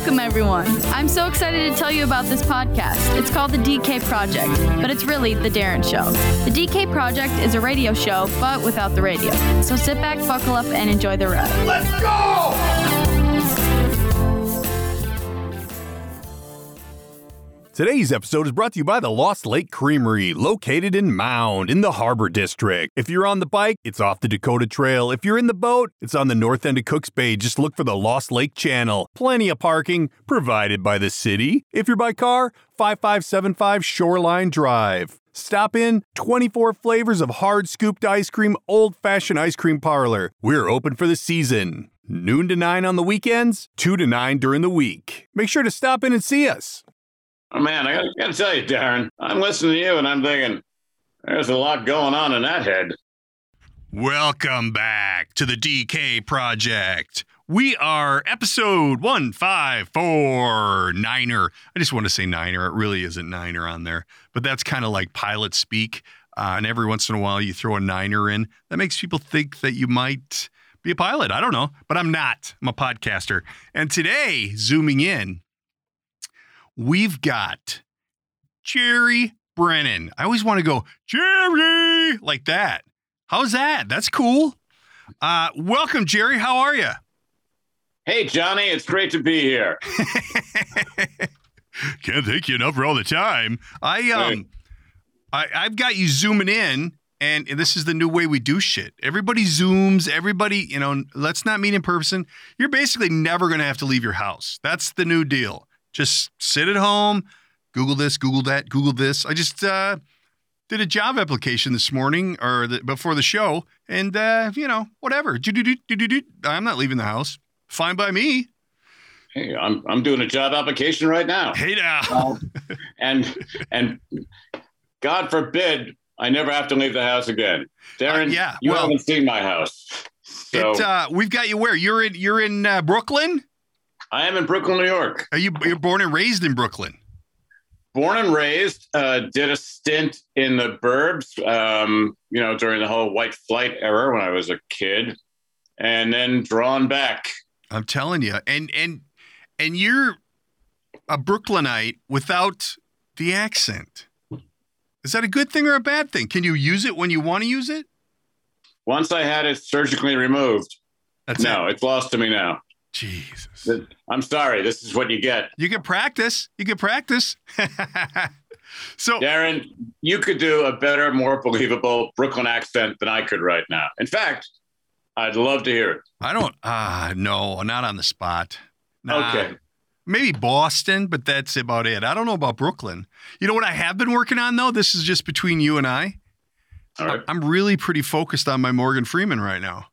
Welcome, everyone. I'm so excited to tell you about this podcast. It's called The DK Project, but it's really The Darren Show. The DK Project is a radio show, but without the radio. So sit back, buckle up, and enjoy the ride. Let's go! Today's episode is brought to you by the Lost Lake Creamery, located in Mound, in the Harbor District. If you're on the bike, it's off the Dakota Trail. If you're in the boat, it's on the north end of Cook's Bay. Just look for the Lost Lake Channel. Plenty of parking provided by the city. If you're by car, 5575 Shoreline Drive. Stop in, 24 flavors of hard-scooped ice cream, old-fashioned ice cream parlor. We're open for the season. Noon to 9 on the weekends, 2 to 9 during the week. Make sure to stop in and see us. Oh, man, I got to tell you, Darren, I'm listening to you and I'm thinking, there's a lot going on in that head. Welcome back to the DK Project. We are episode 154, Niner. I just want to say Niner. It really isn't Niner on there, but that's kind of like pilot speak. And every once in a while you throw a Niner in. That makes people think that you might be a pilot. I don't know, but I'm not. I'm a podcaster. And today, zooming in, we've got Gerry Brennan. I always want to go, Gerry, like that. How's that? That's cool. Welcome, Gerry. How are you? Hey, Johnny, it's great to be here. Can't thank you enough for all the time. I've got you zooming in, and this is the new way we do shit. Everybody zooms. Everybody, let's not meet in person. You're basically never going to have to leave your house. That's the new deal. Just sit at home, Google this, Google that, Google this. I just did a job application this morning or before the show, and, whatever. I'm not leaving the house. Fine by me. Hey, I'm doing a job application right now. Hey now. And God forbid I never have to leave the house again. Darren, you haven't seen my house. So. We've got you where? You're in Brooklyn? I am in Brooklyn, New York. You're born and raised in Brooklyn? Born and raised. Did a stint in the burbs, during the whole white flight era when I was a kid. And then drawn back. I'm telling you, and you're a Brooklynite without the accent. Is that a good thing or a bad thing? Can you use it when you want to use it? Once I had it surgically removed. It's lost to me now. Jesus. I'm sorry. This is what you get. You can practice. So, Darren, you could do a better, more believable Brooklyn accent than I could right now. In fact, I'd love to hear it. I don't. No, not on the spot. Nah, okay. Maybe Boston, but that's about it. I don't know about Brooklyn. You know what I have been working on, though? This is just between you and I. All right. I'm really pretty focused on my Morgan Freeman right now.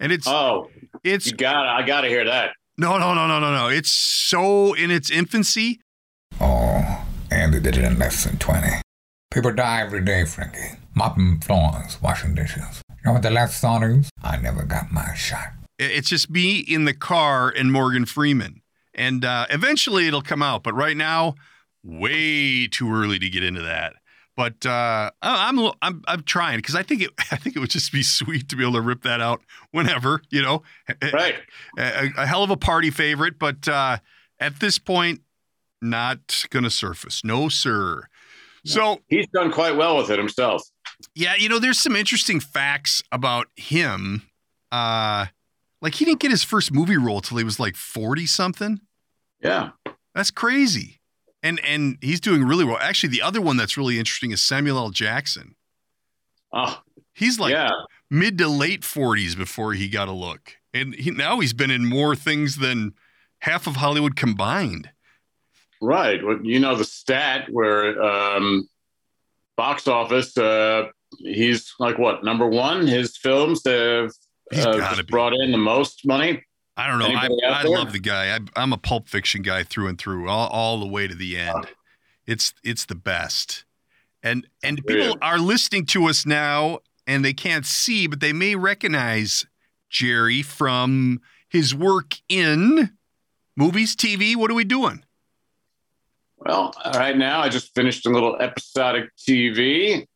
And it's. Oh, it's. I got to hear that. No. It's so in its infancy. Oh, and they did it in less than 20. People die every day, Frankie. Mopping floors, washing dishes. You know what the last thought is? I never got my shot. It's just me in the car and Morgan Freeman. And eventually it'll come out. But right now, way too early to get into that. But I'm trying because I think it would just be sweet to be able to rip that out whenever, Right. A hell of a party favorite. But at this point, not going to surface. No, sir. Yeah. So he's done quite well with it himself. Yeah, there's some interesting facts about him. Like he didn't get his first movie role till he was like 40 something. Yeah. That's crazy. And he's doing really well. Actually, the other one that's really interesting is Samuel L. Jackson. Oh, he's like mid to late 40s before he got a look. And now he's been in more things than half of Hollywood combined. Right. Well, the stat where, box office, he's like what, number one? His films have brought in the most money. I don't know. I love the guy. I'm a Pulp Fiction guy through and through, all the way to the end. Wow. It's the best. And people are listening to us now, and they can't see, but they may recognize Gerry from his work in movies, TV. What are we doing? Well, right now, I just finished a little episodic TV.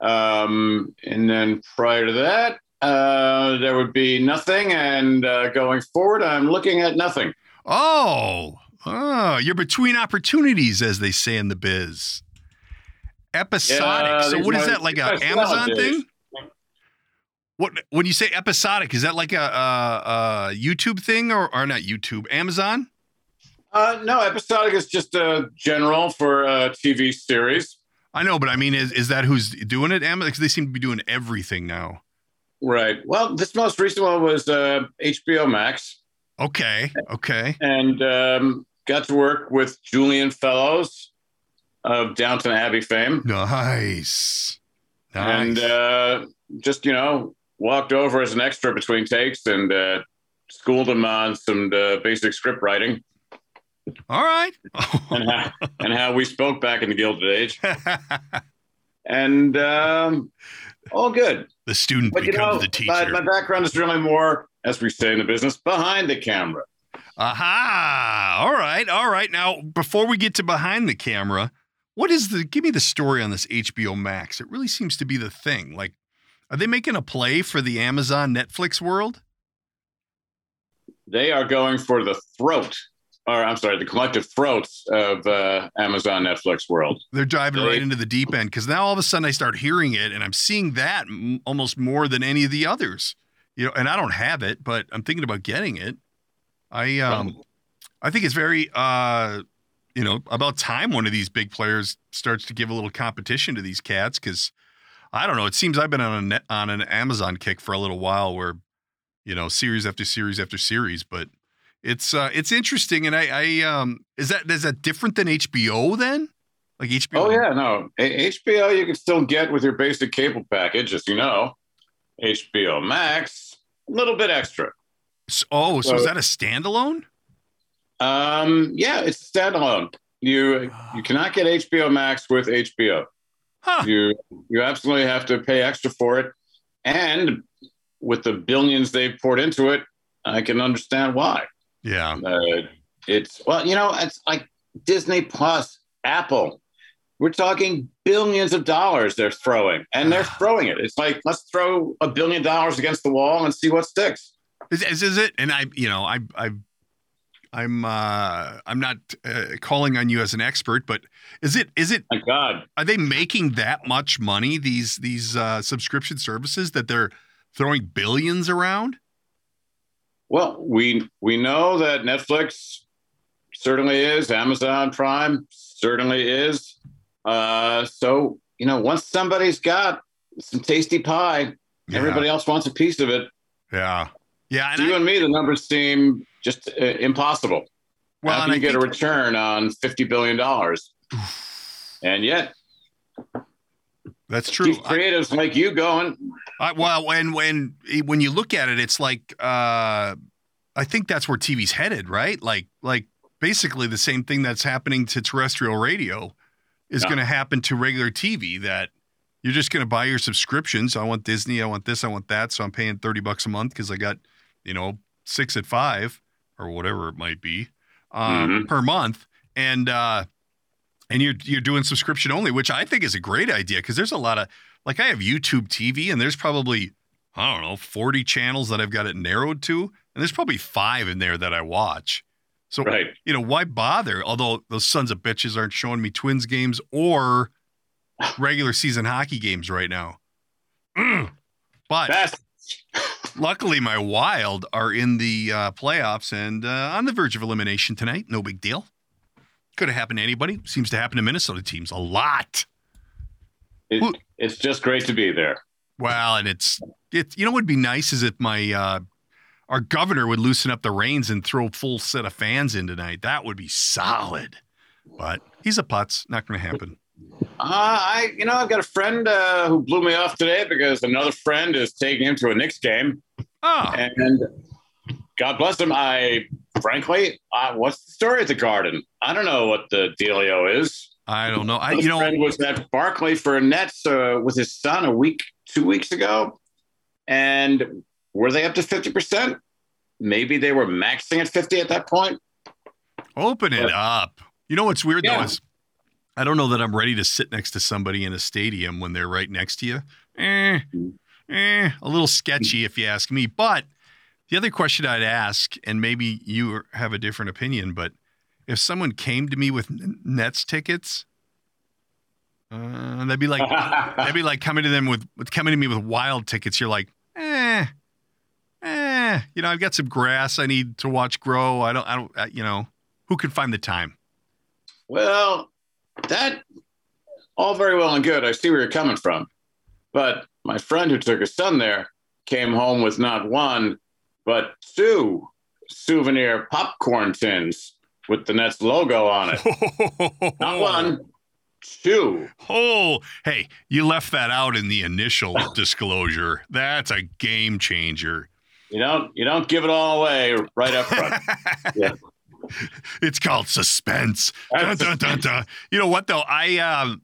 And then prior to that, there would be nothing. And going forward, I'm looking at nothing. Oh, Oh, you're between opportunities, as they say in the biz. Episodic. Yeah, so what is that, like an Amazon thing? What, when you say episodic, is that like a YouTube thing or not YouTube, Amazon? No, episodic is just a general for a TV series. I know, but I mean, is that who's doing it? Amazon, because they seem to be doing everything now. Right. Well, this most recent one was HBO Max. Okay. And got to work with Julian Fellows of Downton Abbey fame. Nice. And just, walked over as an extra between takes and schooled him on some basic script writing. All right. and how we spoke back in the Gilded Age. And all good. The student becomes the teacher. My background is really more, as we say in the business, behind the camera. Aha. All right. Now, before we get to behind the camera, give me the story on this HBO Max. It really seems to be the thing. Like, are they making a play for the Amazon Netflix world? They are going for the collective throats of Amazon Netflix world. They're diving right into the deep end, because now all of a sudden I start hearing it, and I'm seeing that almost more than any of the others. And I don't have it, but I'm thinking about getting it. I think it's very, about time one of these big players starts to give a little competition to these cats, because I don't know. It seems I've been on an Amazon kick for a little while, where series after series after series, but. It's interesting, and I is that different than HBO then? Like HBO? Oh yeah, no, HBO you can still get with your basic cable package, as you know. HBO Max, a little bit extra. So is that a standalone? Yeah, it's a standalone. You cannot get HBO Max with HBO. Huh. You absolutely have to pay extra for it, and with the billions they've poured into it, I can understand why. Yeah. It's like Disney Plus, Apple. We're talking billions of dollars they're throwing, and they're throwing it. It's like, let's throw $1 billion against the wall and see what sticks. Is it? And I'm not calling on you as an expert, but is it, my God, are they making that much money? These subscription services that they're throwing billions around? Well, we know that Netflix certainly is, Amazon Prime certainly is. So, once somebody's got some tasty pie, everybody else wants a piece of it. Yeah. Yeah. And to me, the numbers seem just impossible. Well, how can you get a return on $50 billion? And yet... That's true. These creatives like you going. When you look at it, it's like I think that's where TV's headed, right? Like basically the same thing that's happening to terrestrial radio is going to happen to regular TV. That you're just going to buy your subscriptions. I want Disney. I want this. I want that. So I'm paying $30 a month because I got 6 at 5 or whatever it might be per month, and. And you're doing subscription only, which I think is a great idea, because there's a lot of, like, I have YouTube TV, and there's probably, 40 channels that I've got it narrowed to, and there's probably 5 in there that I watch. So, why bother? Although those sons of bitches aren't showing me Twins games or regular season hockey games right now. But luckily my Wild are in the playoffs and on the verge of elimination tonight. No big deal. Could have happened to anybody. Seems to happen to Minnesota teams a lot. It's just great to be there. Well, and it's what'd be nice is if our governor would loosen up the reins and throw a full set of fans in tonight. That would be solid. But he's a putz. Not going to happen. I've got a friend who blew me off today because another friend is taking him to a Knicks game. Oh. And God bless him. Frankly, what's the story at the Garden? I don't know what the dealio is. I don't know. My friend was at Barkley for Nets with his son 2 weeks ago. And were they up to 50%? Maybe they were maxing at 50 at that point. Open it up. You know what's weird, though, is I don't know that I'm ready to sit next to somebody in a stadium when they're right next to you. A little sketchy if you ask me, but... The other question I'd ask, and maybe you have a different opinion, but if someone came to me with Nets tickets, that'd be like coming to them with coming to me with Wild tickets. You're like, you know, I've got some grass I need to watch grow. You know, who can find the time? Well, that all very well and good. I see where you're coming from, but my friend who took his son there came home with not one, but two souvenir popcorn tins with the Nets logo on it. Not one, two. Oh, hey, you left that out in the initial disclosure. That's a game changer. You don't give it all away right up front. Yeah. It's called suspense. Dun, dun, dun, dun. You know what though? I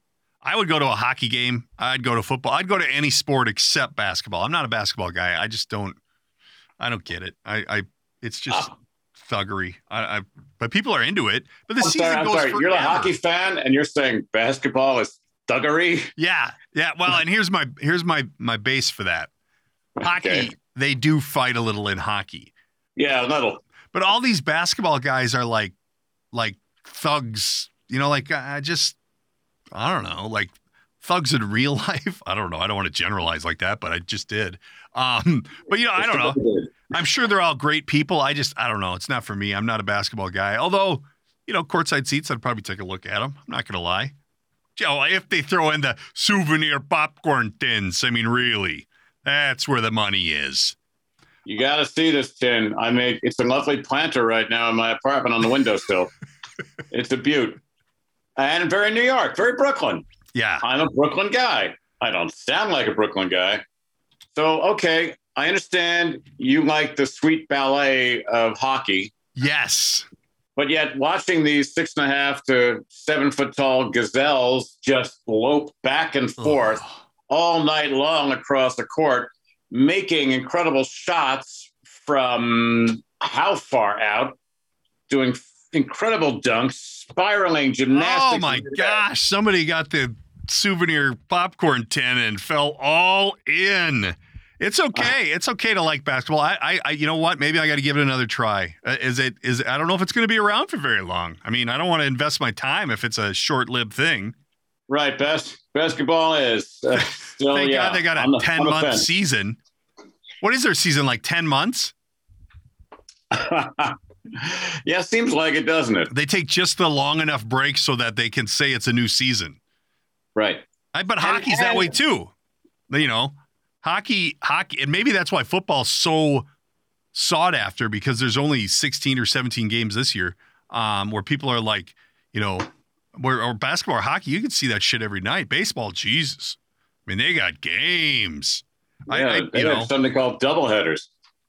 would go to a hockey game. I'd go to football. I'd go to any sport except basketball. I'm not a basketball guy. I just don't. I don't get it. It's just thuggery. But people are into it. But the season goes forever. You're a hockey fan, and you're saying basketball is thuggery. Yeah. Well, and here's my base for that. Hockey. Okay. They do fight a little in hockey. Yeah, a little. But all these basketball guys are like thugs, you know, like I don't know, like thugs in real life. I don't know. I don't want to generalize like that, but I just did. But, you know, I don't know. I'm sure they're all great people. I don't know. It's not for me. I'm not a basketball guy. Although, you know, courtside seats, I'd probably take a look at them. I'm not going to lie. You know, if they throw in the souvenir popcorn tins, I mean, really. That's where the money is. You got to see this tin. It's a lovely planter right now in my apartment on the windowsill. It's a beaut. And very New York, very Brooklyn. Yeah. I'm a Brooklyn guy. I don't sound like a Brooklyn guy. So, okay, I understand you like the sweet ballet of hockey. Yes. But yet watching these 6.5 to 7 foot tall gazelles just lope back and forth all night long across the court, making incredible shots from how far out, doing incredible dunks, spiraling gymnastics. Oh, my gosh. Somebody got the souvenir popcorn tin and fell all in. It's okay. It's okay to like basketball. I you know what? Maybe I got to give it another try. I don't know if it's going to be around for very long. I mean, I don't want to invest my time if it's a short-lived thing. Right, basketball is still. Thank God they got a 10-month season. What is their season, like 10 months? Yeah, seems like it, doesn't it? They take just the long enough break so that they can say it's a new season. Right. But hockey's that way too. You know, hockey, and maybe that's why football's so sought after, because there's only 16 or 17 games this year where people are like, you know, or basketball or hockey, you can see that shit every night. Baseball, Jesus. I mean, they got games. Yeah, they have something called doubleheaders.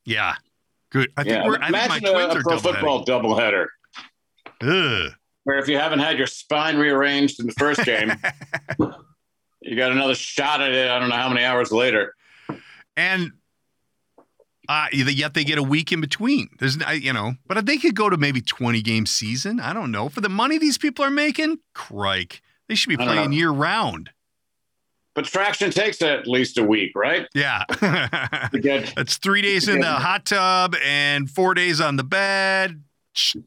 Yeah. Good. I think my Twins are pro football doubleheader. Ugh. Where if you haven't had your spine rearranged in the first game, you got another shot at it I don't know how many hours later. And yet they get a week in between. But they could go to maybe 20-game season. I don't know. For the money these people are making, crike. They should be playing year-round. But traction takes at least a week, right? Yeah. That's 3 days in the hot tub and 4 days on the bed.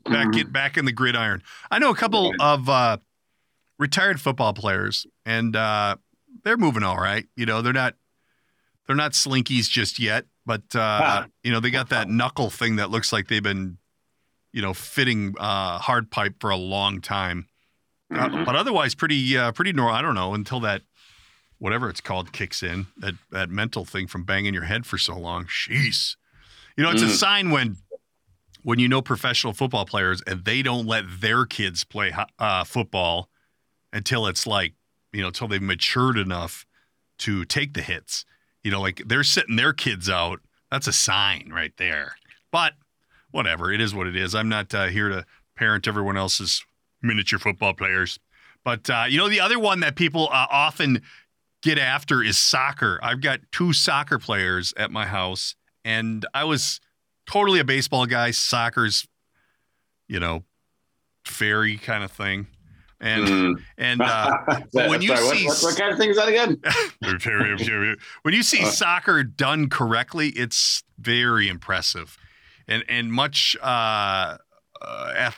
Back in the gridiron. I know a couple of retired football players, and they're moving all right. You know, they're not slinkies just yet. But, you know, they got that knuckle thing that looks like they've been, you know, fitting hard pipe for a long time. But otherwise, pretty normal. I don't know, until that, whatever it's called, kicks in, that mental thing from banging your head for so long. Jeez. You know, it's a sign when you know professional football players and they don't let their kids play football until it's like, you know, until they've matured enough to take the hits. You know, like they're sitting their kids out. That's a sign right there. But whatever, it is what it is. I'm not here to parent everyone else's miniature football players. But, you know, the other one that people often get after is soccer. I've got two soccer players at my house, and I was totally a baseball guy. Soccer's, you know, fairy kind of thing. What kind of thing is that again? When you see soccer done correctly, it's very impressive, and much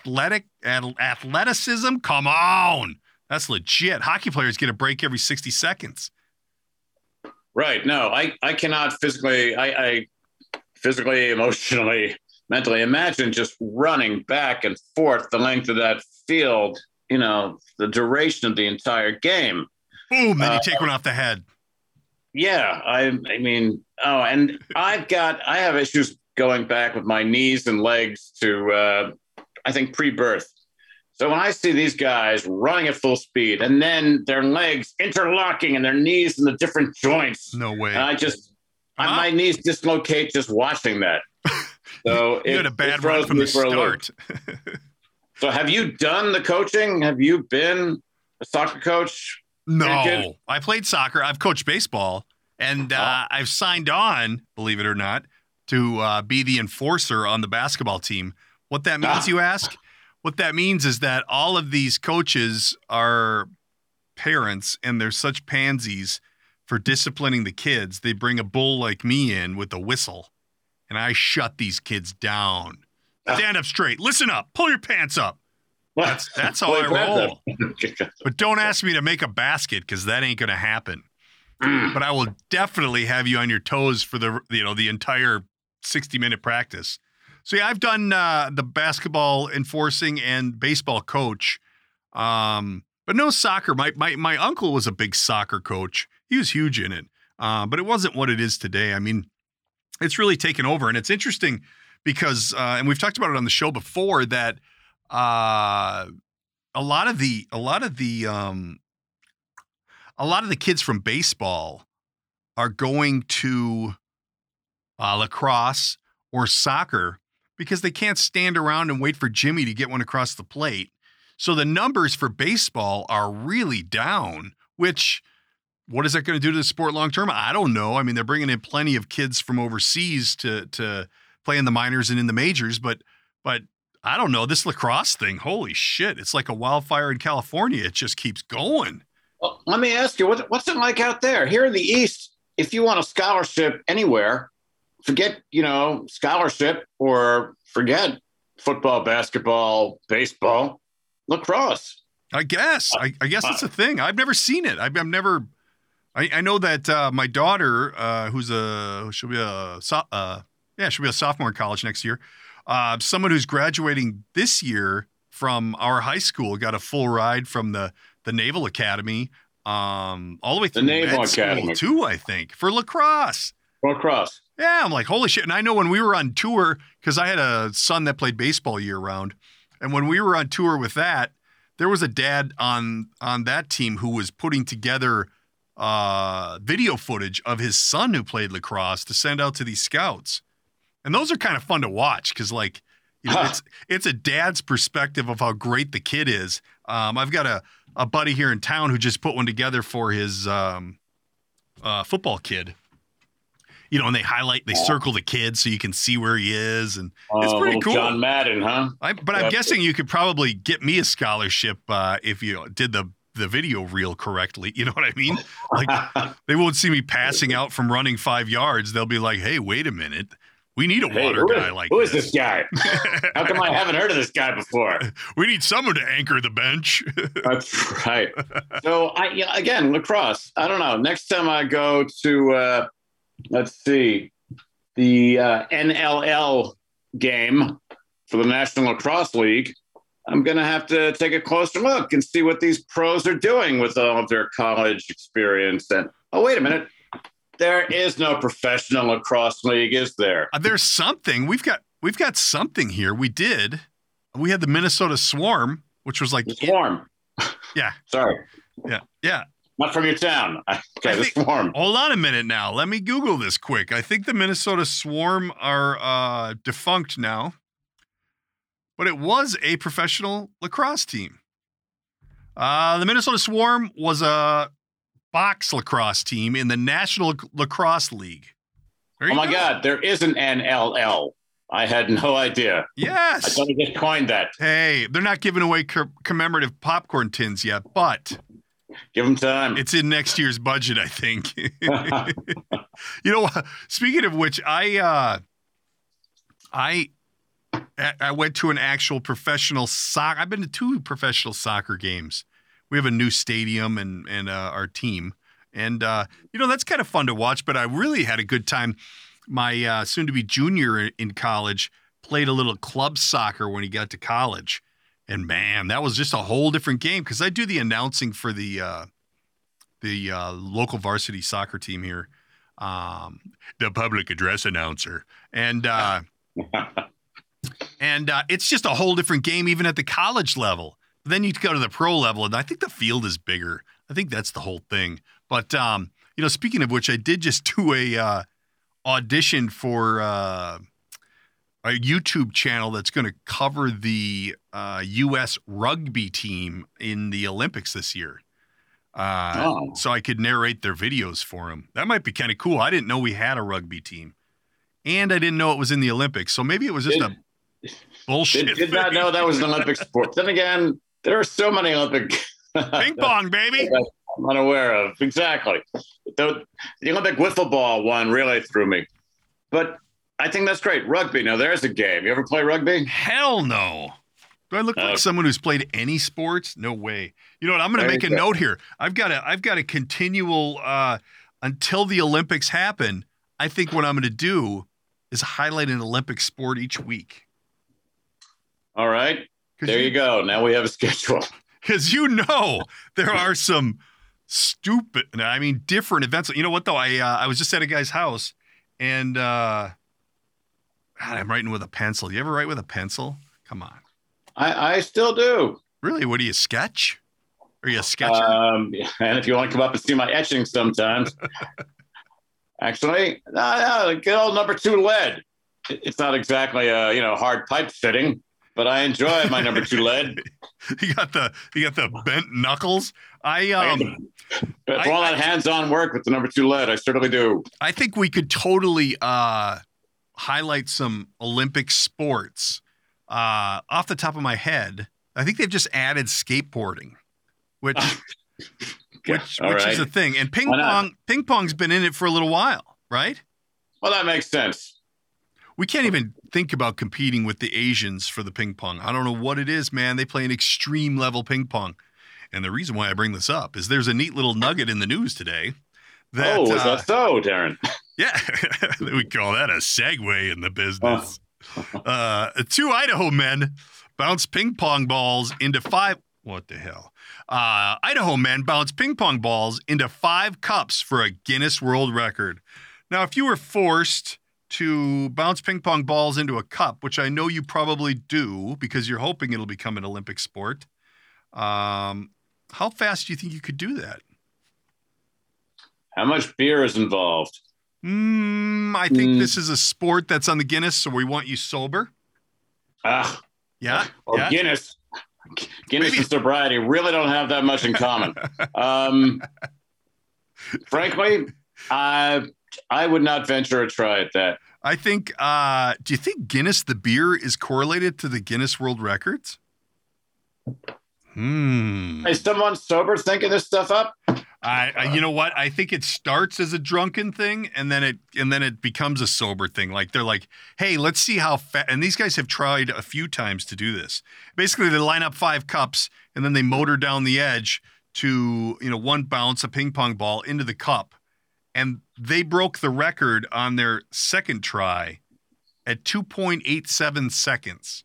athleticism? Come on. That's legit. Hockey players get a break every 60 seconds. Right. No, I cannot physically, I physically, emotionally, mentally imagine just running back and forth the length of that field, you know, the duration of the entire game. Boom, then you take one off the head. Yeah, I mean, oh, and I have issues going back with my knees and legs to, I think, pre-birth. So when I see these guys running at full speed and then their legs interlocking and their knees in the different joints. No way. And my knees dislocate just watching that. So you had a bad run from the start. So have you done the coaching? Have you been a soccer coach? No, I played soccer. I've coached baseball, and I've signed on, believe it or not, to be the enforcer on the basketball team. What that means, you ask? What that means is that all of these coaches are parents, and they're such pansies for disciplining the kids. They bring a bull like me in with a whistle, and I shut these kids down. Stand up straight. Listen up. Pull your pants up. That's how I roll. But don't ask me to make a basket, because that ain't going to happen. But I will definitely have you on your toes for the entire 60-minute practice. So yeah, I've done the basketball enforcing and baseball coach, but no soccer. My uncle was a big soccer coach. He was huge in it, but it wasn't what it is today. I mean, it's really taken over, and it's interesting because, and we've talked about it on the show before, that a lot of the kids from baseball are going to lacrosse or soccer because they can't stand around and wait for Jimmy to get one across the plate. So the numbers for baseball are really down, which what is that going to do to the sport long term? I don't know. I mean, they're bringing in plenty of kids from overseas to play in the minors and in the majors, but I don't know. This lacrosse thing, holy shit, it's like a wildfire in California. It just keeps going. Well, let me ask you, what's it like out there? Here in the East, if you want a scholarship anywhere, forget, scholarship or forget football, basketball, baseball, lacrosse. I guess it's a thing. I've never seen it. I've never – I know that my daughter, she'll be a sophomore in college next year, someone who's graduating this year from our high school got a full ride from the Naval Academy all the way through the Naval Academy too, I think, for lacrosse. Lacrosse. Yeah, I'm like, holy shit. And I know when we were on tour, because I had a son that played baseball year-round, and when we were on tour with that, there was a dad on that team who was putting together video footage of his son who played lacrosse to send out to these scouts. And those are kind of fun to watch because, like, it's a dad's perspective of how great the kid is. I've got a buddy here in town who just put one together for his football kid. And they circle the kid so you can see where he is, and it's pretty cool. John Madden, huh? I'm guessing you could probably get me a scholarship if you did the video reel correctly. You know what I mean? Like, they won't see me passing out from running 5 yards. They'll be like, "Hey, wait a minute. We need a water guy like this. Who is this guy? How come I haven't heard of this guy before? We need someone to anchor the bench." That's right. So, lacrosse. I don't know. Next time I go to, the NLL game for the National Lacrosse League, I'm going to have to take a closer look and see what these pros are doing with all of their college experience. And, oh, wait a minute. There is no professional lacrosse league, is there? There's something. We've got something here. We had the Minnesota Swarm, which was like the Swarm. Yeah. Sorry. Yeah. Not from your town. Okay, the Swarm. Hold on a minute now. Let me Google this quick. I think the Minnesota Swarm are defunct now, but it was a professional lacrosse team. The Minnesota Swarm was a box lacrosse team in the National Lacrosse League. Oh my God, there is an NLL. I had no idea. Yes. I thought I just coined that. Hey, they're not giving away commemorative popcorn tins yet, but give them time. It's in next year's budget, I think. Speaking of which, I I went to an actual professional soccer. I've been to two professional soccer games. We have a new stadium and our team. And, that's kind of fun to watch, but I really had a good time. My soon-to-be junior in college played a little club soccer when he got to college. And, man, that was just a whole different game because I do the announcing for the local varsity soccer team here, the public address announcer. And and it's just a whole different game even at the college level. But then you go to the pro level, and I think the field is bigger. I think that's the whole thing. But, speaking of which, I did just do a audition for a YouTube channel that's going to cover the U.S. rugby team in the Olympics this year. So I could narrate their videos for them. That might be kind of cool. I didn't know we had a rugby team, and I didn't know it was in the Olympics. So maybe it was just a bullshit. Did not know that was an Olympic sport. Then again, there are so many Olympic ping pong, baby. I'm unaware of exactly. The Olympic wiffle ball one really threw me, but I think that's great. Rugby. Now there's a game. You ever play rugby? Hell no. Do I look like someone who's played any sports? No way. You know what? I'm going to make a note here. I've got a continual until the Olympics happen. I think what I'm going to do is highlight an Olympic sport each week. All right. There you go. Now we have a schedule. Because there are some different events. You know what, though? I was just at a guy's house, and I'm writing with a pencil. You ever write with a pencil? Come on. I still do. Really? What do you sketch? Are you a sketcher? And if you want to come up and see my etching sometimes. Actually, good old number 2 lead. It's not exactly a hard pipe fitting, but I enjoy my number 2 lead. You got the bent knuckles. All that hands-on work with the number 2 lead, I certainly do. I think we could totally highlight some Olympic sports. Off the top of my head, I think they've just added skateboarding, which is a thing. And ping pong's been in it for a little while, right? Well, that makes sense. We can't even think about competing with the Asians for the ping pong. I don't know what it is, man. They play an extreme level ping pong. And the reason why I bring this up is there's a neat little nugget in the news today. Is that so, Darren? Yeah. We call that a segue in the business. Oh. 2 Idaho men bounced ping pong balls into 5. What the hell? Idaho men bounced ping pong balls into 5 cups for a Guinness World Record. Now, if you were forced to bounce ping pong balls into a cup, which I know you probably do because you're hoping it'll become an Olympic sport, how fast do you think you could do that? How much beer is involved? I think this is a sport that's on the Guinness, so we want you sober. Guinness and sobriety really don't have that much in common. Frankly, I would not venture a try at that. I think. Do you think Guinness the beer is correlated to the Guinness World Records? Is someone sober thinking this stuff up? You know what? I think it starts as a drunken thing, and then it becomes a sober thing. Like they're like, "Hey, let's see how fast." And these guys have tried a few times to do this. Basically, they line up 5 cups, and then they motor down the edge to one bounce a ping pong ball into the cup, and they broke the record on their second try at 2.87 seconds.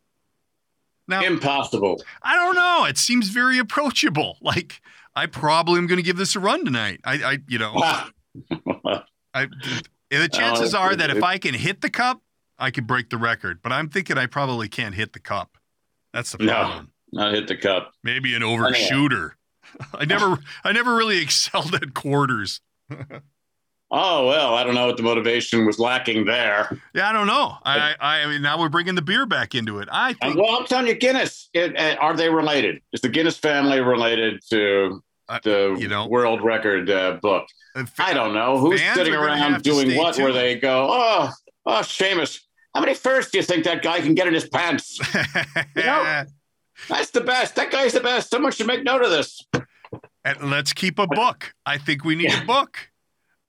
Now, impossible. I don't know. It seems very approachable. Like. I probably am going to give this a run tonight. The chances are that if I can hit the cup, I could break the record. But I'm thinking I probably can't hit the cup. That's the problem. No, not hit the cup. Maybe an overshooter. I never really excelled at quarters. Oh, well, I don't know what the motivation was lacking there. Yeah, I don't know. Now we're bringing the beer back into it. I think. Well, I'm telling you, Guinness. Are they related? Is the Guinness family related to the world record book? I don't know. Who's sitting around doing what where they go, oh, Seamus, how many firsts do you think that guy can get in his pants? That's the best. That guy's the best. Someone should make note of this. And let's keep a book. I think we need a book.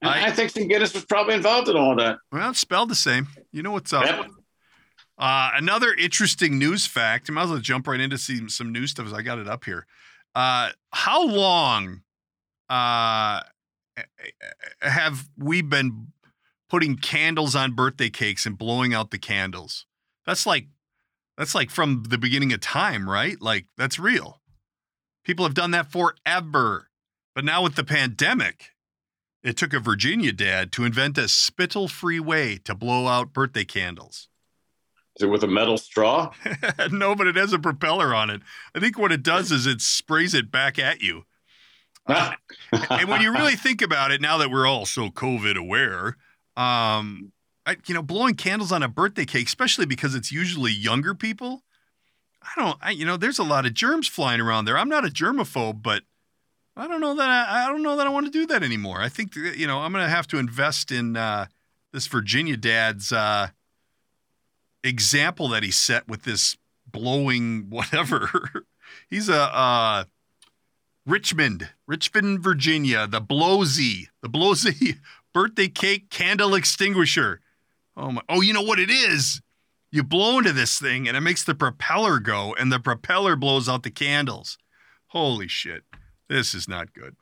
I think St. Guinness was probably involved in all that. Well, it's spelled the same. You know what's up. Yep. Another interesting news fact. I might as well jump right into some news stuff as I got it up here. How long have we been putting candles on birthday cakes and blowing out the candles? That's like from the beginning of time, right? Like, that's real. People have done that forever. But now with the pandemic, it took a Virginia dad to invent a spittle-free way to blow out birthday candles. Is it with a metal straw? No, but it has a propeller on it. I think what it does is it sprays it back at you. And when you really think about it, now that we're all so COVID aware, blowing candles on a birthday cake, especially because it's usually younger people. There's a lot of germs flying around there. I'm not a germaphobe, but I don't know that I want to do that anymore. I think, I'm going to have to invest in this Virginia dad's example that he set with this blowing whatever. He's a Richmond, Virginia, the Blowzy birthday cake candle extinguisher. Oh my! Oh, you know what it is? You blow into this thing, and it makes the propeller go, and the propeller blows out the candles. Holy shit! This is not good.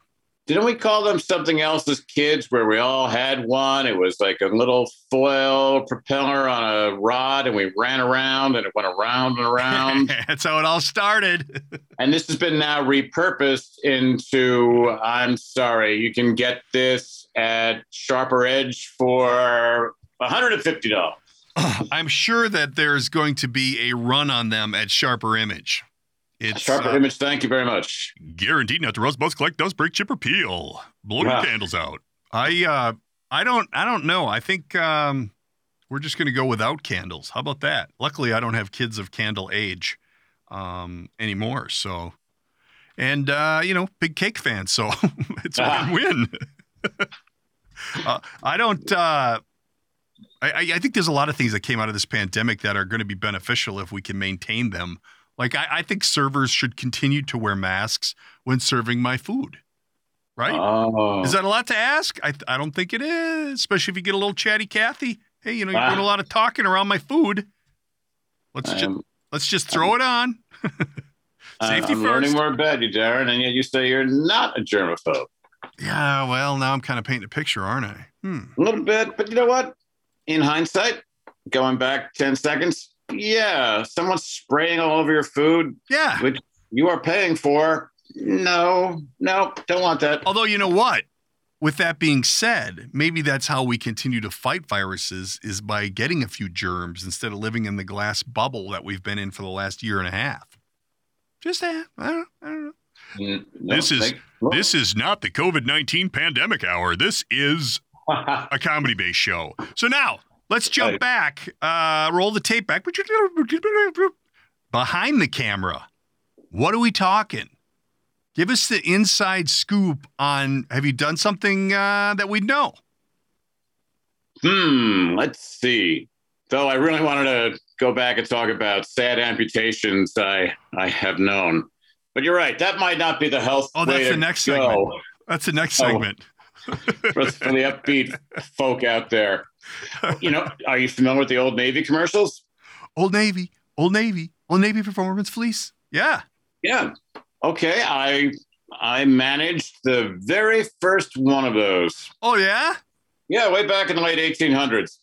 Didn't we call them something else as kids, where we all had one? It was like a little foil propeller on a rod, and we ran around, and it went around and around. That's how it all started. And this has been now repurposed into, I'm sorry, you can get this at Sharper Image for $150. I'm sure that there's going to be a run on them at Sharper Image. It's Sharper Image, thank you very much. Guaranteed not to rust, bust, collect, dust, break, chip, or peel. Blow your candles out. I don't know. I think we're just going to go without candles. How about that? Luckily, I don't have kids of candle age anymore. So, and big cake fan, so it's a win-win. I think there's a lot of things that came out of this pandemic that are going to be beneficial if we can maintain them. Like, I think servers should continue to wear masks when serving my food, right? Oh. Is that a lot to ask? I don't think it is, especially if you get a little chatty Cathy. Hey, you're doing a lot of talking around my food. Let's just throw it on. Safety first. I'm learning more about you, Darren, and yet you say you're not a germaphobe. Yeah, well, now I'm kind of painting a picture, aren't I? A little bit, but you know what? In hindsight, going back 10 seconds, yeah, someone's spraying all over your food, yeah, which you are paying for. No, don't want that. Although, you know what? With that being said, maybe that's how we continue to fight viruses, is by getting a few germs instead of living in the glass bubble that we've been in for the last year and a half. Just that. I don't know. No, this is not the COVID-19 pandemic hour. This is a comedy-based show. So now, let's jump back, roll the tape back. Behind the camera, what are we talking? Give us the inside scoop on, have you done something that we'd know? Let's see. Though I really wanted to go back and talk about sad amputations I have known. But you're right, that might not be the health way to go. That's the next segment. For the upbeat folk out there. Are you familiar with the Old Navy commercials? Old Navy performance fleece. Yeah. Okay. I managed the very first one of those. Oh yeah? Yeah. Way back in the late 1800s.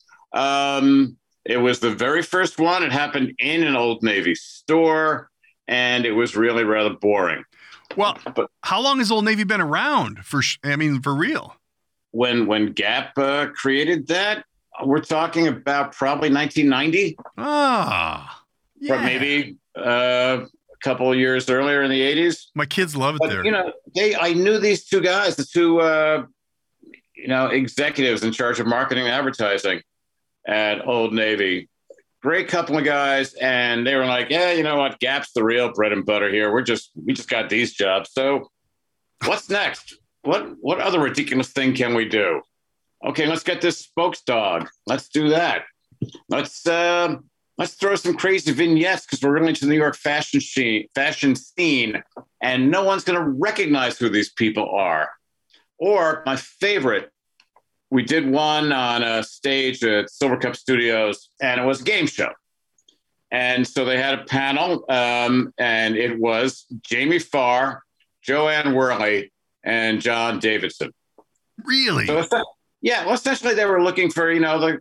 It was the very first one. It happened in an Old Navy store and it was really rather boring. Well, but how long has Old Navy been around for real? When Gap created that, we're talking about probably 1990. Ah, yeah. Or maybe a couple of years earlier in the 80s. My kids love it there. I knew these two guys, the two executives in charge of marketing and advertising at Old Navy. Great couple of guys, and they were like, "Yeah, you know what? Gap's the real bread and butter here. We just got these jobs. So, what's next? What other ridiculous thing can we do? Okay, let's get this spokes dog. Let's do that. Let's throw some crazy vignettes because we're really into the New York fashion scene, and no one's going to recognize who these people are. Or my favorite." We did one on a stage at Silver Cup Studios, and it was a game show. And so they had a panel, and it was Jamie Farr, Joanne Worley, and John Davidson. Really? So well, essentially they were looking for, the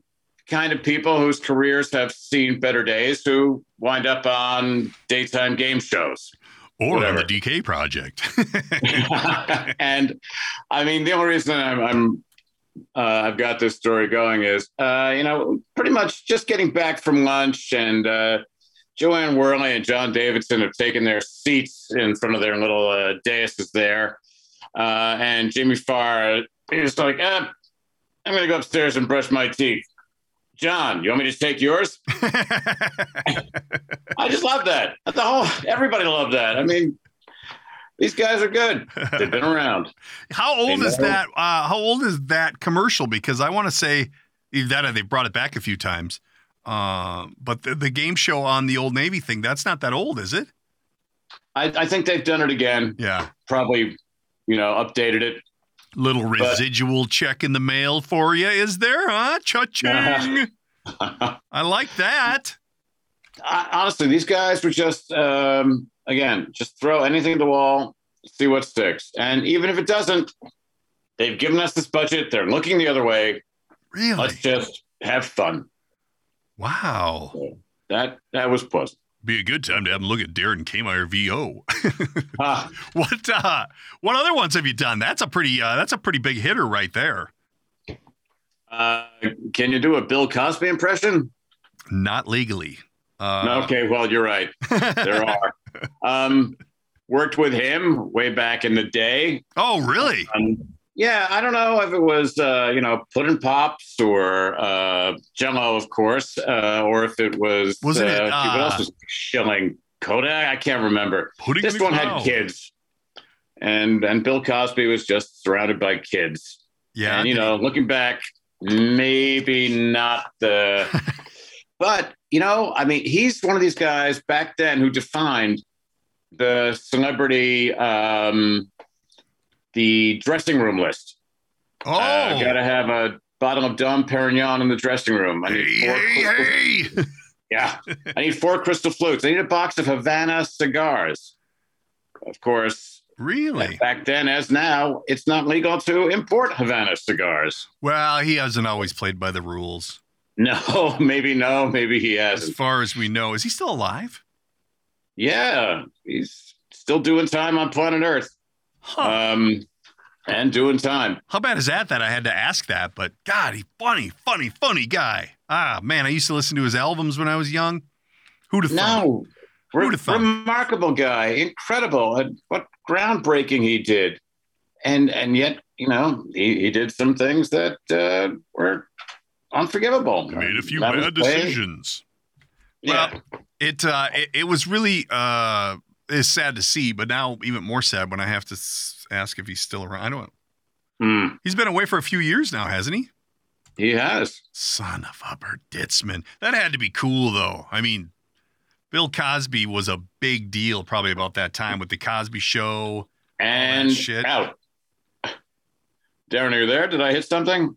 kind of people whose careers have seen better days who wind up on daytime game shows. Or whatever. On the DK Project. And, I mean, the only reason I've got this story going is, pretty much just getting back from lunch, and Joanne Worley and John Davidson have taken their seats in front of their little daises there. And Jimmy Farr is like, I'm going to go upstairs and brush my teeth. John, you want me to take yours? I just love that. Everybody loved that. I mean, these guys are good. They've been around. How old is that? How old is that commercial? Because I want to say that they brought it back a few times. But the game show on the Old Navy thing, that's not that old, is it? I think they've done it again. Yeah. Probably, updated it. Little residual check in the mail for you, is there? Huh? Cha-ching. I like that. Honestly, these guys were just... just throw anything at the wall, see what sticks. And even if it doesn't, they've given us this budget. They're looking the other way. Really? Let's just have fun. Wow. So that was pleasant. Be a good time to have them look at Darren Kmeier VO. What other ones have you done? That's a pretty big hitter right there. Can you do a Bill Cosby impression? Not legally. Okay, well, you're right. There are. Worked with him way back in the day. Oh, really? I don't know if it was, Puddin' Pops or Jell-O, of course, or if it was... Wasn't it? People else was shilling Kodak? I can't remember. This one had kids. And Bill Cosby was just surrounded by kids. Yeah. And, looking back, maybe not the... But, he's one of these guys back then who defined the celebrity, the dressing room list. Oh. Got to have a bottle of Dom Perignon in the dressing room. I need 4 crystal flutes. I need a box of Havana cigars. Of course. Really? Back then, as now, it's not legal to import Havana cigars. Well, he hasn't always played by the rules. No, maybe he has. As far as we know, is he still alive? Yeah, he's still doing time on planet Earth, and doing time. How bad is that I had to ask that? But God, he's funny guy. Ah, man, I used to listen to his albums when I was young. Who'd have thought? No, remarkable guy, incredible, and what groundbreaking he did, and yet he did some things that were unforgivable. I made a few bad decisions. Yeah. Well, it was really is sad to see, but now even more sad when I have to ask if he's still around. I don't know. He's been away for a few years now, hasn't he? He has. Son of a Berditzman. That had to be cool, though. I mean, Bill Cosby was a big deal probably about that time with the Cosby Show and shit. Out. Darren, are you there? Did I hit something?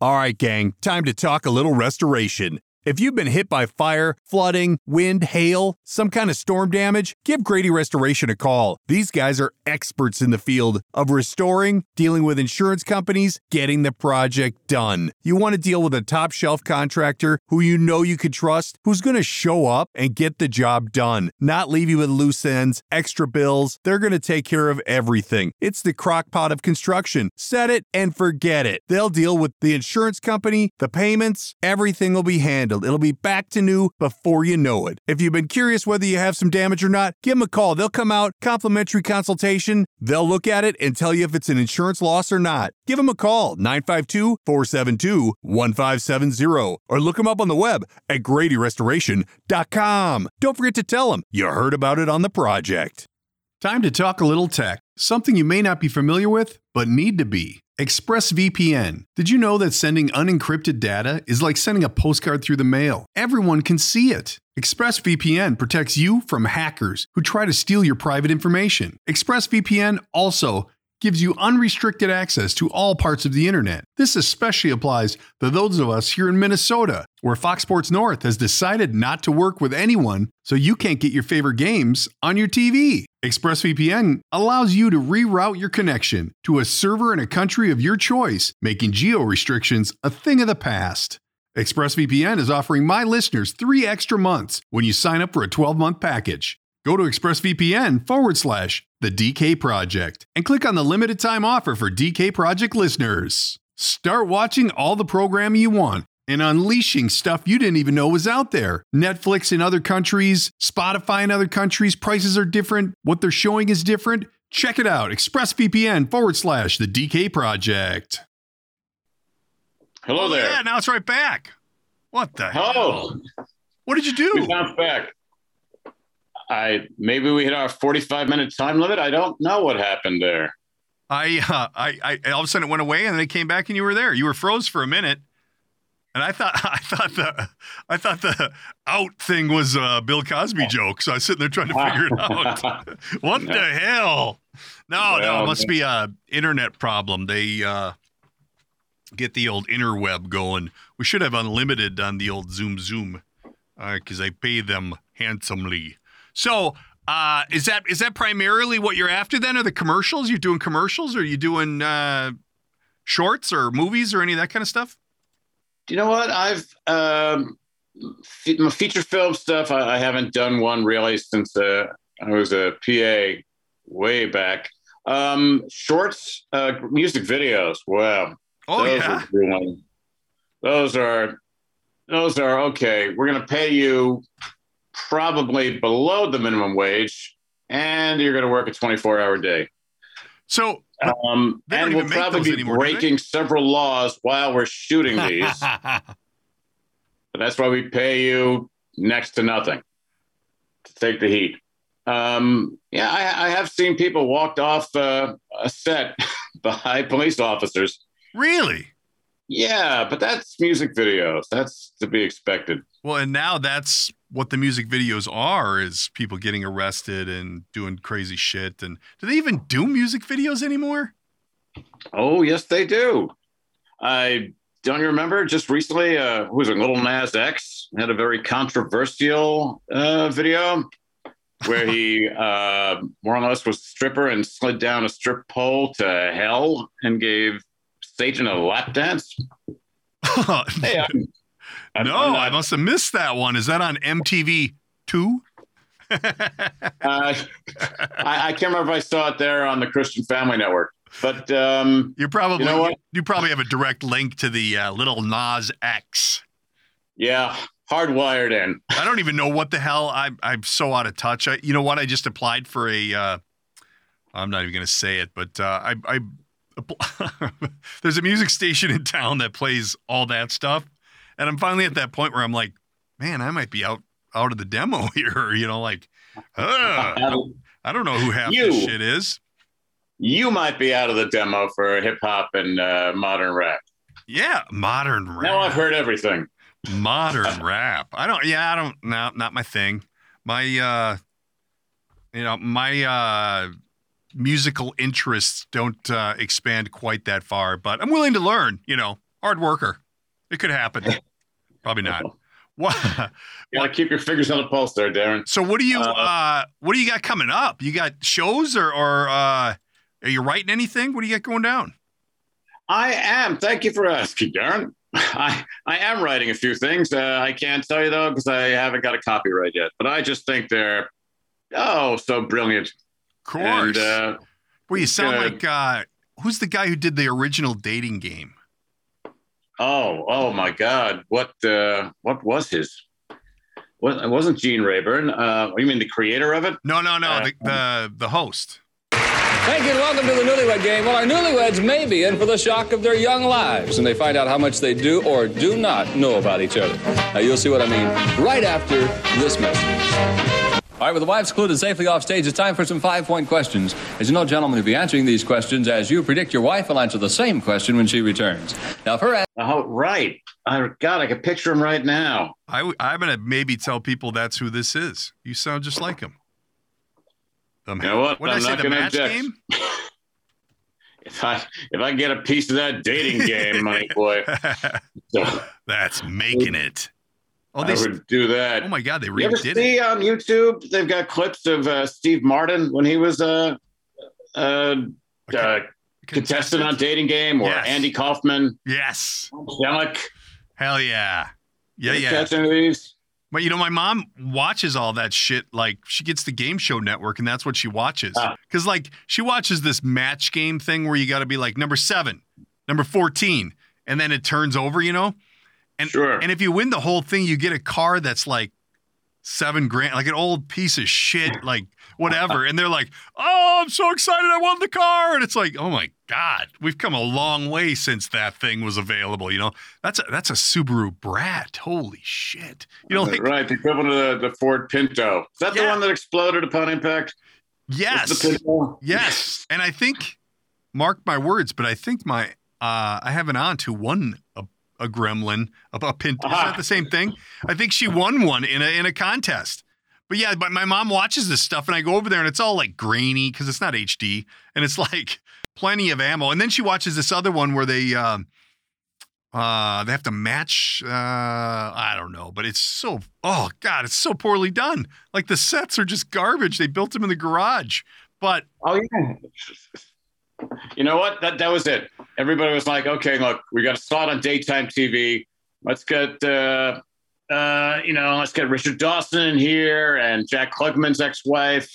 All right, gang, time to talk a little restoration. If you've been hit by fire, flooding, wind, hail, some kind of storm damage, give Grady Restoration a call. These guys are experts in the field of restoring, dealing with insurance companies, getting the project done. You want to deal with a top shelf contractor who you can trust, who's going to show up and get the job done, not leave you with loose ends, extra bills. They're going to take care of everything. It's the crockpot of construction. Set it and forget it. They'll deal with the insurance company, the payments, everything will be handled. It'll be back to new before you know it. If you've been curious whether you have some damage or not, give them a call. They'll come out, complimentary consultation. They'll look at it and tell you if it's an insurance loss or not. Give them a call, 952-472-1570, or look them up on the web at GradyRestoration.com. Don't forget to tell them you heard about it on the project. Time to talk a little tech, something you may not be familiar with, but need to be. ExpressVPN. Did you know that sending unencrypted data is like sending a postcard through the mail? Everyone can see it. ExpressVPN protects you from hackers who try to steal your private information. ExpressVPN also gives you unrestricted access to all parts of the internet. This especially applies to those of us here in Minnesota, where Fox Sports North has decided not to work with anyone, so you can't get your favorite games on your TV. ExpressVPN allows you to reroute your connection to a server in a country of your choice, making geo restrictions a thing of the past. ExpressVPN is offering my listeners 3 extra months when you sign up for a 12-month package. Go to expressvpn.com/The DK Project and click on the limited time offer for DK Project listeners. Start watching all the programming you want and unleashing stuff you didn't even know was out there. Netflix in other countries, Spotify in other countries, prices are different, what they're showing is different. Check it out, expressvpn.com/The DK Project. Hello there. Yeah, now it's right back. What the hell? What did you do? We bounced back. Maybe we hit our 45-minute time limit. I don't know what happened there. I all of a sudden it went away, and then it came back, and you were there. You were froze for a minute, and I thought the out thing was a Bill Cosby joke. So I was sitting there trying to figure it out. What the hell? No, it must be an internet problem. They get the old interweb going. We should have unlimited on the old Zoom because I pay them handsomely. So is that primarily what you're after then? Are the commercials? You're doing commercials, or are you doing shorts or movies or any of that kind of stuff? Do you know what? I've feature film stuff. I haven't done one really since I was a PA way back. Shorts, music videos. Wow. Oh, those are really, those are okay. We're gonna pay you probably below the minimum wage, and you're going to work a 24-hour day. So, and we'll probably be breaking several laws while we're shooting these. But that's why we pay you next to nothing to take the heat. I have seen people walked off a set by police officers. Really? Yeah, but that's music videos. That's to be expected. Well, and now that's what the music videos are, is people getting arrested and doing crazy shit. And do they even do music videos anymore? Oh, yes, they do. Don't you remember just recently, who was it? Little Nas X had a very controversial video where he more or less was a stripper and slid down a strip pole to hell and gave Satan a lap dance. Hey, I must have missed that one. Is that on MTV 2? I can't remember if I saw it there on the Christian Family Network. But you probably have a direct link to the Little Nas X. Yeah, hardwired in. I don't even know what the hell. I'm so out of touch. You know what? I just applied for a. I'm not even going to say it, but there's a music station in town that plays all that stuff. And I'm finally at that point where I'm like, man, I might be out of the demo here. You know, like, I don't know who half this shit is. You might be out of the demo for hip hop and modern rap. Yeah, modern rap. Now I've heard everything. Modern rap. No, not my thing. My, my musical interests don't expand quite that far, but I'm willing to learn, hard worker. It could happen. Probably not. You gotta keep your fingers on the pulse there, Darren. So what do you got coming up? You got shows or are you writing anything? What do you got going down? I am. Thank you for asking, Darren. I am writing a few things. I can't tell you though, because I haven't got a copyright yet, but I just think they're, so brilliant. Of course. And, you sound like, who's the guy who did the original Dating Game? Oh my God! What was his? Well, it wasn't Gene Rayburn. You mean the creator of it? No, the host. Thank you, and welcome to the Newlywed Game. Well, our newlyweds may be in for the shock of their young lives, and they find out how much they do or do not know about each other. Now, you'll see what I mean right after this message. All right, with the wives clued and safely off stage, it's time for some 5-point questions. As you know, gentlemen, you'll be answering these questions as you predict your wife will answer the same question when she returns. Now, for her... Oh, right. God, I can picture him right now. I'm going to maybe tell people that's who this is. You sound just like him. You know what? I'm not going to match game? If I get a piece of that dating game, money boy, so, that's making it. Oh, I would do that. Oh my God, they really did it. You ever see on YouTube? They've got clips of Steve Martin when he was a contestant on Dating Game, or yes. Andy Kaufman. Yes. Angelic. Hell yeah. Yeah, yeah. Catch any of these? But, you know, my mom watches all that shit. Like, she gets the Game Show Network, and that's what she watches. Because, like, she watches this match game thing where you got to be, like, number 7, number 14, and then it turns over, you know? And, sure. And if you win the whole thing, you get a car that's, like, $7,000, like an old piece of shit, like, whatever. And they're like, oh, I'm so excited I won the car. And it's like, oh, my God, we've come a long way since that thing was available, you know? That's a Subaru Brat. Holy shit. You don't think... Right, the equivalent of the Ford Pinto. Is that the one that exploded upon impact? Yes. Yes. And I think, mark my words, but I think my I have an aunt who won a Gremlin, a Pinto. Is that the same thing? I think she won one in a contest. But yeah, but my mom watches this stuff, and I go over there, and it's all like grainy because it's not HD, and it's like plenty of ammo. And then she watches this other one where they have to match. I don't know, but it's so it's so poorly done. Like the sets are just garbage. They built them in the garage. But you know what? That was it. Everybody was like, okay, look, we got a slot on daytime TV. Let's get. Let's get Richard Dawson in here and Jack Klugman's ex-wife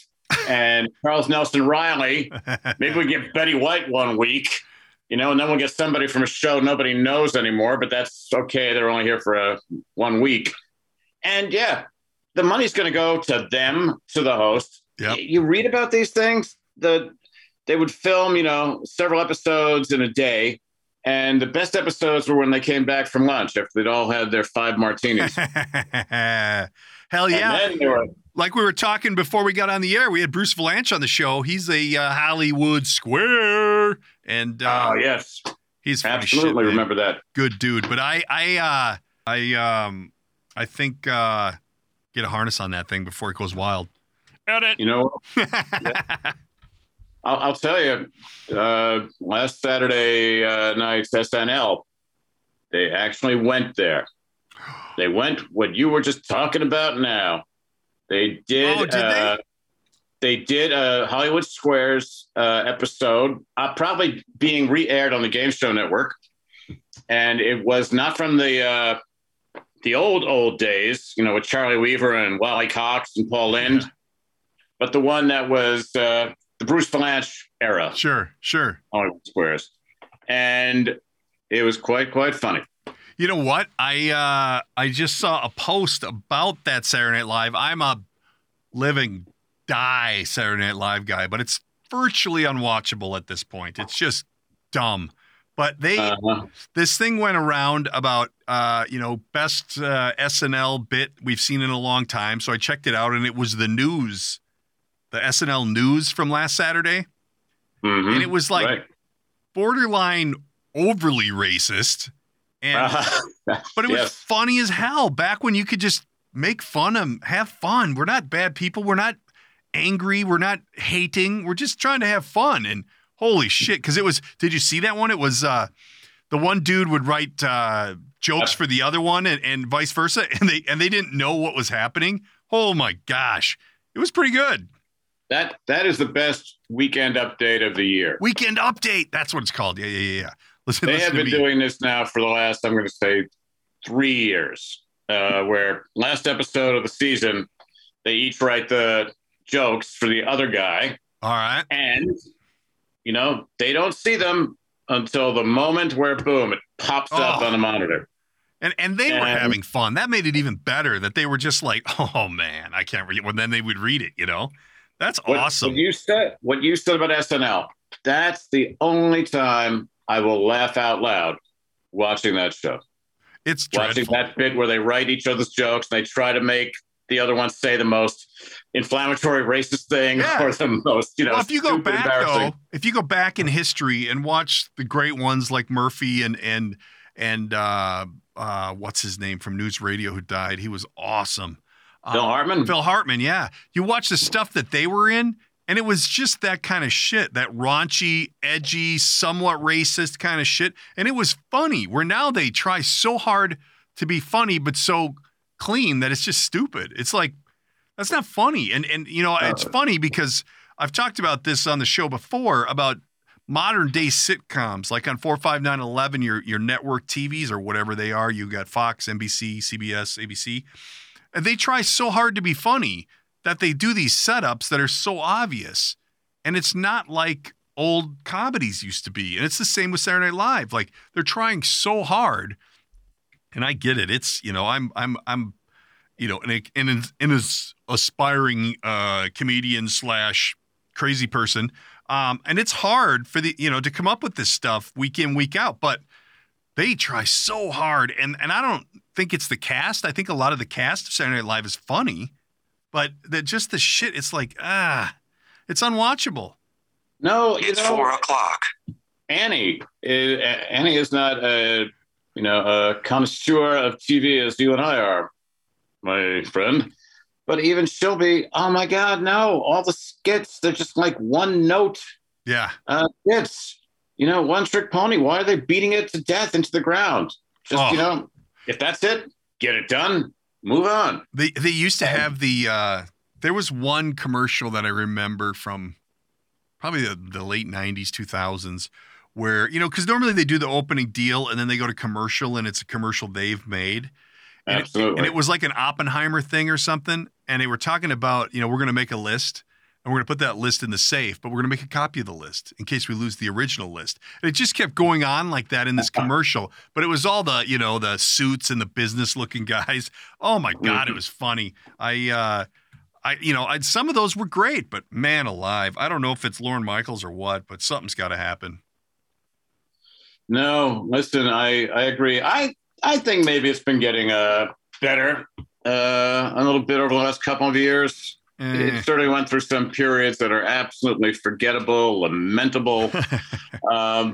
and Charles Nelson Riley. Maybe we get Betty White one week, you know, and then we'll get somebody from a show nobody knows anymore, but that's okay. They're only here for 1 week. And yeah, the money's going to go to them, to the host. Yep. You read about these things, they would film, you know, several episodes in a day. And the best episodes were when they came back from lunch after they'd all had their 5 martinis. Hell yeah. Like we were talking before we got on the air, we had Bruce Vilanch on the show. He's a Hollywood Square. And yes. He's absolutely remember that. Good dude. But I think get a harness on that thing before it goes wild. Edit. You know what? I'll tell you, last Saturday night's SNL, they actually went there. They went what you were just talking about now. They did. Oh, did they did a Hollywood Squares episode, probably being re-aired on the Game Show Network, and it was not from the old days, you know, with Charlie Weaver and Wally Cox and Paul Lynde, but the one that was. The Bruce Vilanch era. Sure. Hollywood Squares. And it was quite funny. You know what? I just saw a post about that Saturday Night Live. I'm a living, die Saturday Night Live guy, but it's virtually unwatchable at this point. It's just dumb. But they this thing went around about, best SNL bit we've seen in a long time. So I checked it out, and it was the SNL news from last Saturday. Mm-hmm. And it was like borderline overly racist. And, but it was funny as hell back when you could just make fun and have fun. We're not bad people. We're not angry. We're not hating. We're just trying to have fun. And holy shit. Cause it was, did you see that one? It was the one dude would write jokes for the other one and vice versa. And they didn't know what was happening. Oh my gosh. It was pretty good. That is the best weekend update of the year. Weekend update. That's what it's called. Yeah. Listen have been doing this now for the last, I'm going to say, 3 years, where last episode of the season, they each write the jokes for the other guy. All right. And, you know, they don't see them until the moment where, boom, it pops up on the monitor. And they were having fun. That made it even better that they were just like, oh, man, I can't read it. Well, then they would read it, you know. That's awesome. What you said about SNL, that's the only time I will laugh out loud watching that show. It's watching dreadful. That bit where they write each other's jokes and they try to make the other one say the most inflammatory racist thing or the most, if you go back, though, if you go back in history and watch the great ones like Murphy and what's his name from News Radio who died, he was awesome. Phil Hartman. Yeah. You watch the stuff that they were in, And it was just that kind of shit, that raunchy, edgy, somewhat racist kind of shit. And it was funny, where now they try so hard to be funny, but so clean that it's just stupid. It's like, that's not funny. And you know, it's funny because I've talked about this on the show before about modern day sitcoms, like on 4, 5, 9, 11, your network TVs or whatever they are. You got Fox, NBC, CBS, ABC. And they try so hard to be funny that they do these setups that are so obvious. And it's not like old comedies used to be. And it's the same with Saturday Night Live. Like, they're trying so hard. And I get it. It's, you know, I'm you know, an aspiring comedian / crazy person. And it's hard for the, you know, to come up with this stuff week in, week out, but they try so hard. And I don't think it's the cast. I think a lot of the cast of Saturday Night Live is funny, but that just the shit, it's like, it's unwatchable. No, it's 4:00. Annie is not a connoisseur of TV as you and I are, my friend. But even she'll be, oh my God, no, all the skits, they're just like one note. Yeah. Skits, you know, one trick pony. Why are they beating it to death into the ground? Just, you know, if that's it, get it done, move on. They used to have there was one commercial that I remember from probably the late 90s, 2000s, where, you know, because normally they do the opening deal and then they go to commercial and it's a commercial they've made. And absolutely. It was like an Oppenheimer thing or something. And they were talking about, you know, we're going to make a list and we're going to put that list in the safe, but we're going to make a copy of the list in case we lose the original list. And it just kept going on like that in this commercial, but it was all the, you know, the suits and the business looking guys. Oh my God, it was funny. I some of those were great, but man alive. I don't know if it's Lorne Michaels or what, but something's got to happen. No, listen, I agree. I think maybe it's been getting better a little bit over the last couple of years. It certainly went through some periods that are absolutely forgettable, lamentable. But I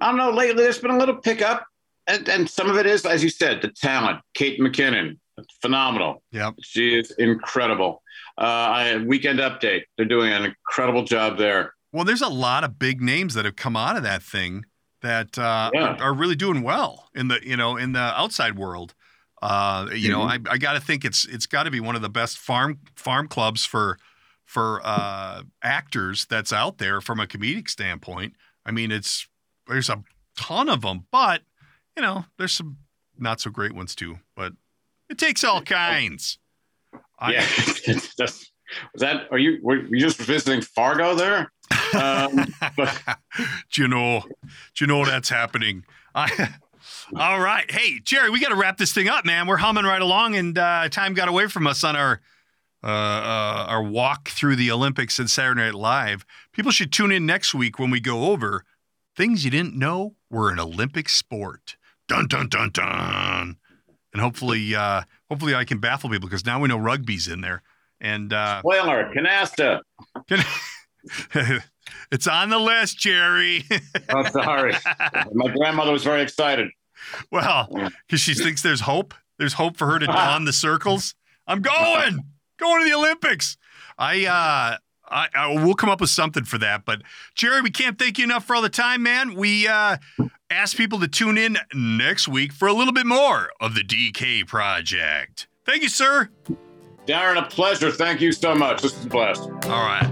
don't know, lately there's been a little pickup. And some of it is, as you said, the talent. Kate McKinnon, phenomenal. Yep. She is incredible. Weekend Update, they're doing an incredible job there. Well, there's a lot of big names that have come out of that thing that are really doing well in the, you know, in the outside world. You know, I got to think it's got to be one of the best farm clubs for actors that's out there from a comedic standpoint. I mean, there's a ton of them, but you know, there's some not so great ones too, but it takes all kinds. Yeah. Were you just visiting Fargo there? Do you know that's happening? All right. Hey, Gerry, we got to wrap this thing up, man. We're humming right along, and time got away from us on our walk through the Olympics and Saturday Night Live. People should tune in next week when we go over things you didn't know were an Olympic sport. Dun, dun, dun, dun. And hopefully I can baffle people because now we know rugby's in there. And spoiler, canasta. It's on the list, Gerry. Oh, sorry. My grandmother was very excited. Well, because she thinks there's hope. There's hope for her to don the circles. I'm going to the Olympics. I will come up with something for that. But Gerry, we can't thank you enough for all the time, man. We ask people to tune in next week for a little bit more of the DK Project. Thank you, sir. Darren, a pleasure. Thank you so much. This is a blast. All right.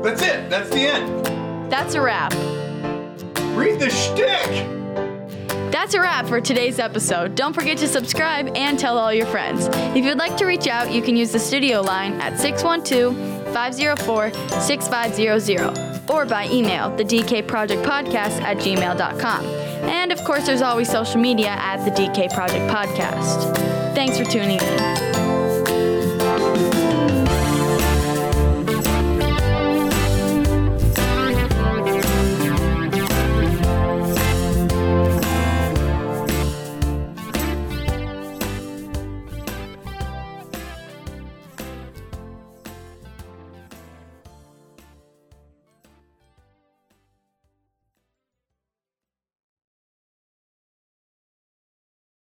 That's it. That's the end. That's a wrap. Read the shtick. That's a wrap for today's episode. Don't forget to subscribe and tell all your friends. If you'd like to reach out, you can use the studio line at 612-504-6500 or by email, thedkprojectpodcast@gmail.com. And, of course, there's always social media at The DK Project Podcast. Thanks for tuning in.